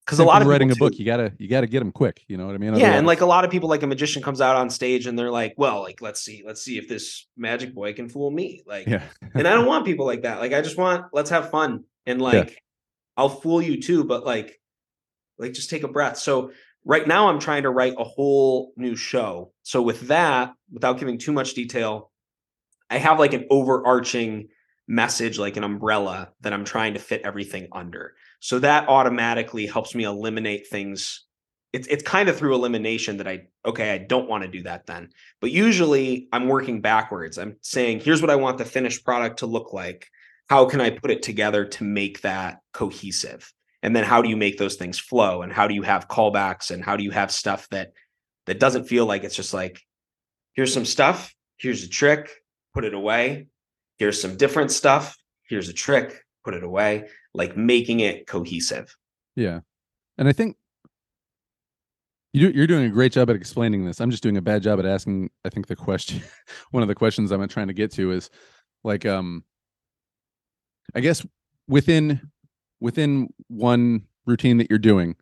Because a lot of writing a book, you gotta get them quick. You know what I mean? Otherwise, yeah, and, like, a lot of people, like, a magician comes out on stage and they're like, well, like, let's see if this magic boy can fool me. Like, and I don't want people like that. Like, I just want, let's have fun, and, like. Yeah. I'll fool you too, but like just take a breath. So right now I'm trying to write a whole new show. So with that, without giving too much detail, I have, like, an overarching message, like an umbrella that I'm trying to fit everything under. So that automatically helps me eliminate things. It's kind of through elimination that I don't want to do that then. But usually I'm working backwards. I'm saying, here's what I want the finished product to look like. How can I put it together to make that cohesive? And then how do you make those things flow? And how do you have callbacks? And how do you have stuff that doesn't feel like it's just like, here's some stuff, here's a trick, put it away. Here's some different stuff, here's a trick, put it away. Like making it cohesive. Yeah. And I think you're doing a great job at explaining this. I'm just doing a bad job at asking, I think, the question. One of the questions I'm trying to get to is like, I guess within one routine that you're doing,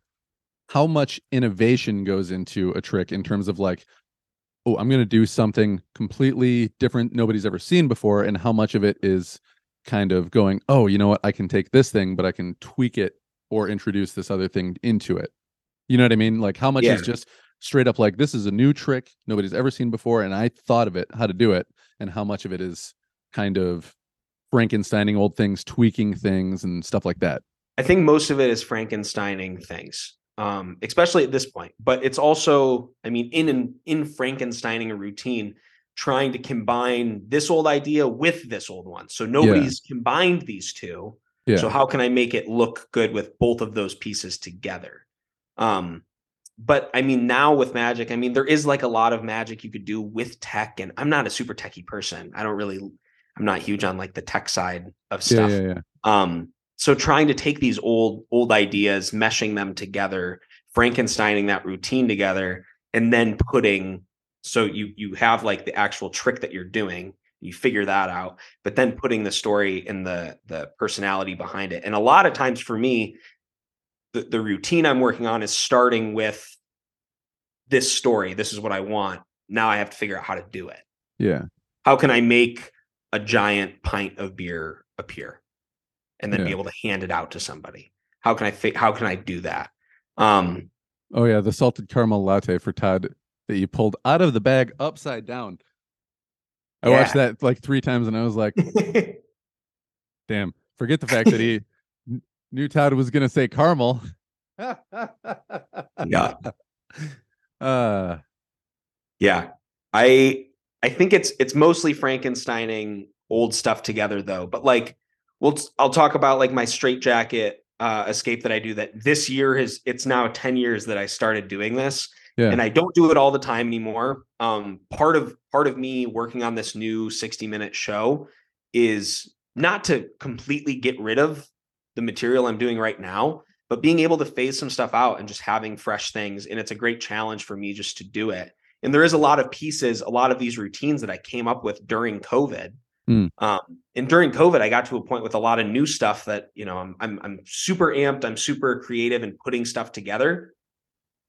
how much innovation goes into a trick in terms of like, oh, I'm going to do something completely different nobody's ever seen before, and how much of it is kind of going, oh, you know what, I can take this thing, but I can tweak it or introduce this other thing into it. You know what I mean? Like how much is just straight up like, this is a new trick nobody's ever seen before, and I thought of it, how to do it, and how much of it is kind of Frankensteining old things, tweaking things and stuff like that. I think most of it is Frankensteining things. Especially at this point, but it's also, I mean, in Frankensteining a routine, trying to combine this old idea with this old one. So nobody's combined these two. Yeah. So how can I make it look good with both of those pieces together? But I mean, now with magic, I mean, there is like a lot of magic you could do with tech, and I'm not a super techie person. I'm not huge on like the tech side of stuff. Yeah. So trying to take these old ideas, meshing them together, Frankensteining that routine together, and then you have like the actual trick that you're doing, you figure that out, but then putting the story and the personality behind it. And a lot of times for me, the routine I'm working on is starting with this story. This is what I want. Now I have to figure out how to do it. Yeah. How can I make a giant pint of beer appear? And then be able to hand it out to somebody. How can I do that? The salted caramel latte for Todd that you pulled out of the bag upside down. I watched that like 3 times and I was like, damn, forget the fact that he knew Todd was going to say caramel. I think it's mostly Frankensteining old stuff together though, but like, I'll talk about like my straitjacket escape that I do that this year it's now 10 years that I started doing this. Yeah. And I don't do it all the time anymore. Part of me working on this new 60-minute show is not to completely get rid of the material I'm doing right now, but being able to phase some stuff out and just having fresh things. And it's a great challenge for me just to do it. And there is a lot of these routines that I came up with during COVID. And during COVID, I got to a point with a lot of new stuff that, you know, I'm super amped, I'm super creative and putting stuff together.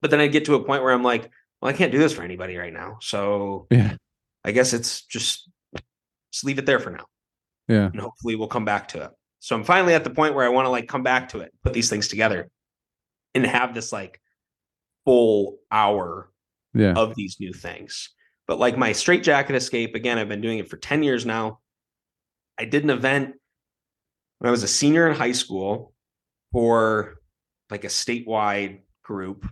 But then I get to a point where I'm like, well, I can't do this for anybody right now. So I guess it's just leave it there for now. Yeah. And hopefully we'll come back to it. So I'm finally at the point where I want to like come back to it, put these things together and have this like full hour of these new things. But like my straitjacket escape, again, I've been doing it for 10 years now. I did an event when I was a senior in high school for like a statewide group.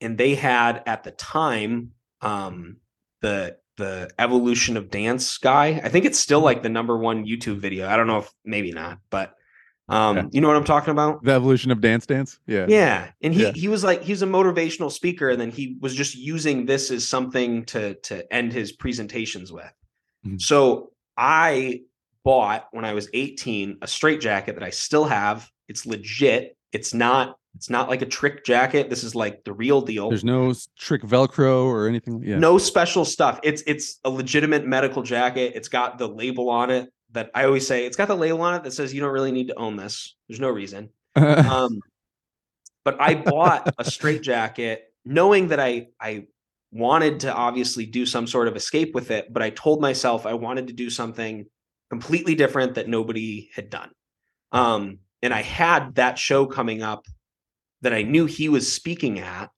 And they had at the time, the evolution of dance guy. I think it's still like the #1 YouTube video. I don't know if maybe not, but, you know what I'm talking about? The evolution of dance. Yeah. Yeah. And he was like, he was a motivational speaker. And then he was just using this as something to end his presentations with. Mm-hmm. So I bought, when I was 18, a straitjacket that I still have. It's legit. It's not like a trick jacket. This is like the real deal. There's no trick Velcro or anything. Yeah. No special stuff. It's a legitimate medical jacket. It's got the label on it that I always say, it's got the label on it that says you don't really need to own this. There's no reason. But I bought a straitjacket knowing that I wanted to obviously do some sort of escape with it, but I told myself I wanted to do something completely different that nobody had done. And I had that show coming up that I knew he was speaking at.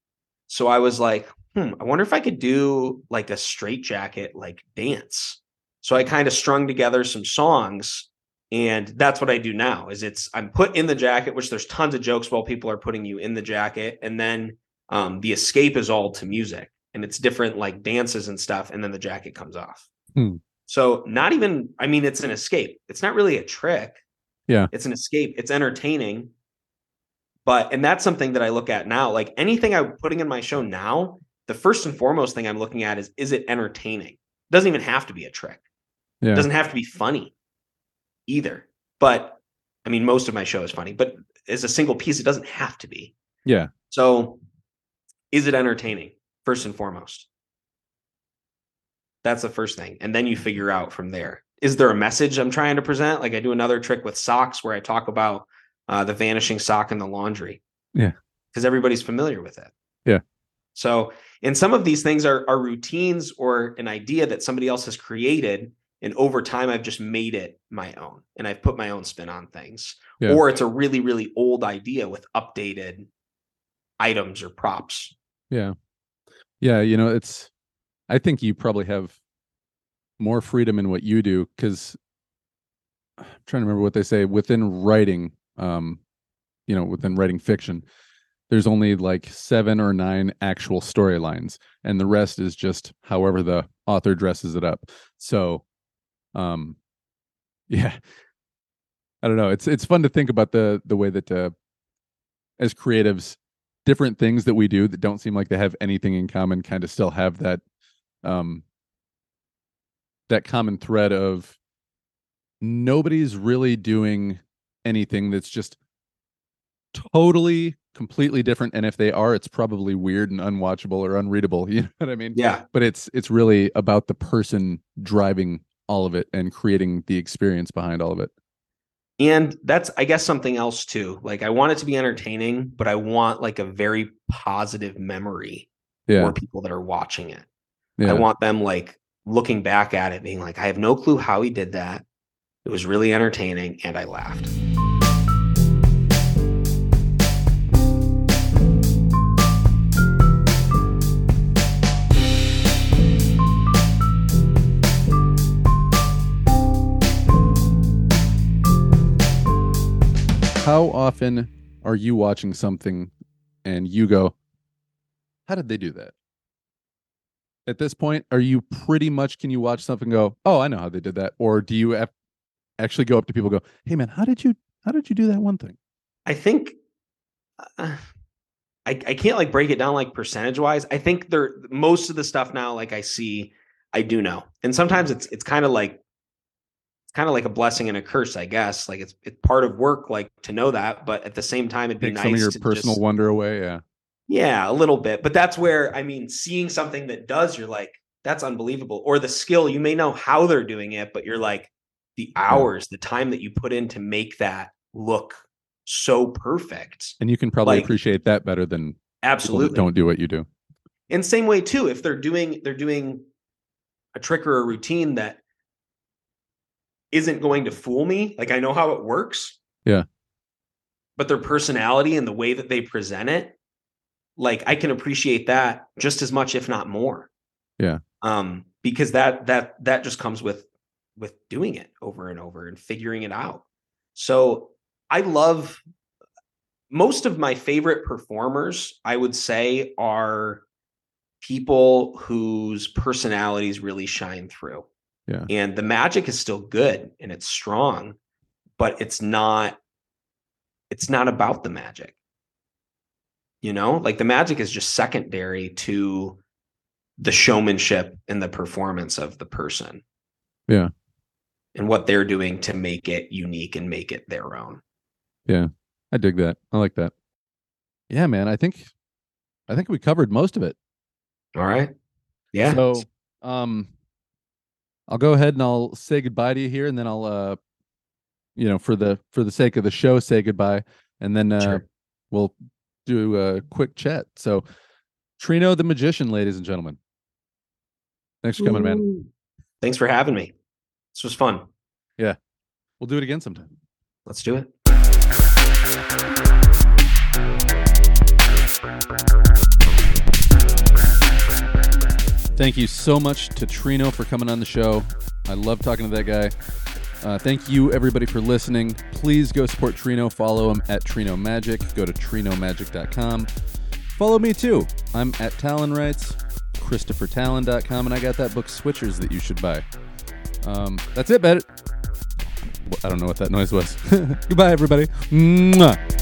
So I was like, I wonder if I could do like a straitjacket, like dance. So I kind of strung together some songs, and that's what I do now is I'm put in the jacket, which there's tons of jokes while people are putting you in the jacket. And then the escape is all to music, and it's different like dances and stuff. And then the jacket comes off. So it's an escape. It's not really a trick. Yeah. It's an escape. It's entertaining. But, and that's something that I look at now, like anything I'm putting in my show now, the first and foremost thing I'm looking at is it entertaining? It doesn't even have to be a trick. Yeah. It doesn't have to be funny either. But I mean, most of my show is funny, but as a single piece, it doesn't have to be. Yeah. So is it entertaining first and foremost? That's the first thing. And then you figure out from there, is there a message I'm trying to present? Like I do another trick with socks where I talk about the vanishing sock in the laundry. Yeah. Because everybody's familiar with it. Yeah. So, and some of these things are routines or an idea that somebody else has created. And over time, I've just made it my own and I've put my own spin on things. Yeah. Or it's a really, really old idea with updated items or props. Yeah. Yeah. You know, it's, I think you probably have more freedom in what you do because I'm trying to remember what they say within writing, you know, within writing fiction, there's only like 7 or 9 actual storylines and the rest is just however the author dresses it up. So, yeah, I don't know. It's fun to think about the way that, as creatives, different things that we do that don't seem like they have anything in common kind of still have that, that common thread of nobody's really doing anything that's just totally, completely different. And if they are, it's probably weird and unwatchable or unreadable. You know what I mean? Yeah. But it's really about the person driving all of it and creating the experience behind all of it. And that's, I guess, something else too. Like I want it to be entertaining, but I want like a very positive memory for people that are watching it. Yeah. I want them like looking back at it being like, I have no clue how he did that. It was really entertaining and I laughed. How often are you watching something and you go, how did they do that? At this point, are you pretty much, can you watch something and go, oh, I know how they did that? Or do you actually go up to people and go, hey man, how did you do that one thing? I think I can't like break it down like percentage wise. I think most of the stuff now, like I see, I do know. And sometimes it's kind of like, a blessing and a curse, I guess. Like it's part of work, like to know that, but at the same time, it'd be nice to take some of your personal wonder away. Yeah. Yeah, a little bit, but that's where, I mean, seeing something that does, you're like, that's unbelievable. Or the skill, you may know how they're doing it, but you're like the hours, the time that you put in to make that look so perfect. And you can probably like, appreciate that better than absolutely people that don't do what you do. And same way too, if they're doing a trick or a routine that isn't going to fool me. Like I know how it works. Yeah. But their personality and the way that they present it, like I can appreciate that just as much, if not more. Yeah. Because that just comes with doing it over and over and figuring it out. So I love most of my favorite performers, I would say, are people whose personalities really shine through. Yeah. And the magic is still good and it's strong, but it's not about the magic. You know, like the magic is just secondary to the showmanship and the performance of the person. Yeah. And what they're doing to make it unique and make it their own. Yeah. I dig that. I like that. Yeah, man. I think we covered most of it. All right. Yeah. So, I'll go ahead and I'll say goodbye to you here, and then I'll, you know, for the sake of the show, say goodbye, and then sure. We'll do a quick chat. So, Trino the Magician, ladies and gentlemen, thanks for coming, man. Thanks for having me. This was fun. Yeah, we'll do it again sometime. Let's do it. Thank you so much to Trino for coming on the show. I love talking to that guy. Thank you, everybody, for listening. Please go support Trino. Follow him at Trino Magic. Go to trinomagic.com. Follow me, too. I'm at Tallon Writes, ChristopherTallon.com, and I got that book, Switchers, that you should buy. That's it, Bennett. I don't know what that noise was. Goodbye, everybody. Mwah.